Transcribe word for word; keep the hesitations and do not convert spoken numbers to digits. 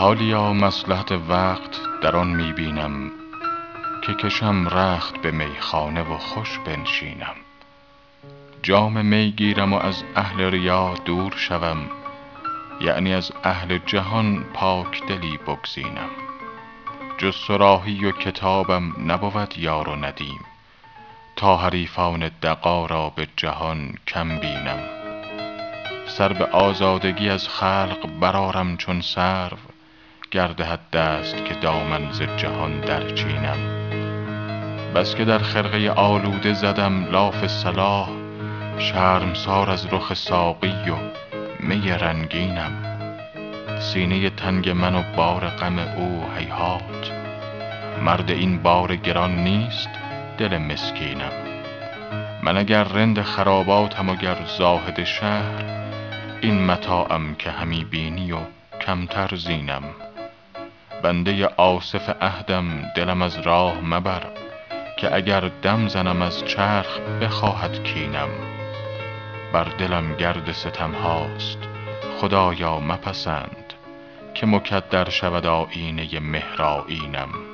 حالیا مصلحت وقت در آن می بینم که کشم رخت به میخانه و خوش بنشینم. جام می گیرم و از اهل ریا دور شوم، یعنی از اهل جهان پاک دلی بگزینم. جز صراحی و کتابم نبود یار و ندیم، تا حریفان دغا را به جهان کم بینم. سر به آزادگی از خلق برارم چون سرو، گردهد دست که دامن ز جهان در چینم. بس که در خرقه آلوده زدم لاف صلاح، شرمسار از رخ ساقی و می رنگینم. سینه تنگ من و بار غم او هیهات، مرد این بار گران نیست دل مسکینم. من اگر رند خراباتم و گر زاهد شهر، این متاعم که همی بینی و کمتر زینم. بنده آصف عهدم دلم از راه مبر، که اگر دم زنم از چرخ بخواهد کینم. بر دلم گرد ستم هاست خدایا مپسند، که مکدر شود آیینه مهر آیینم.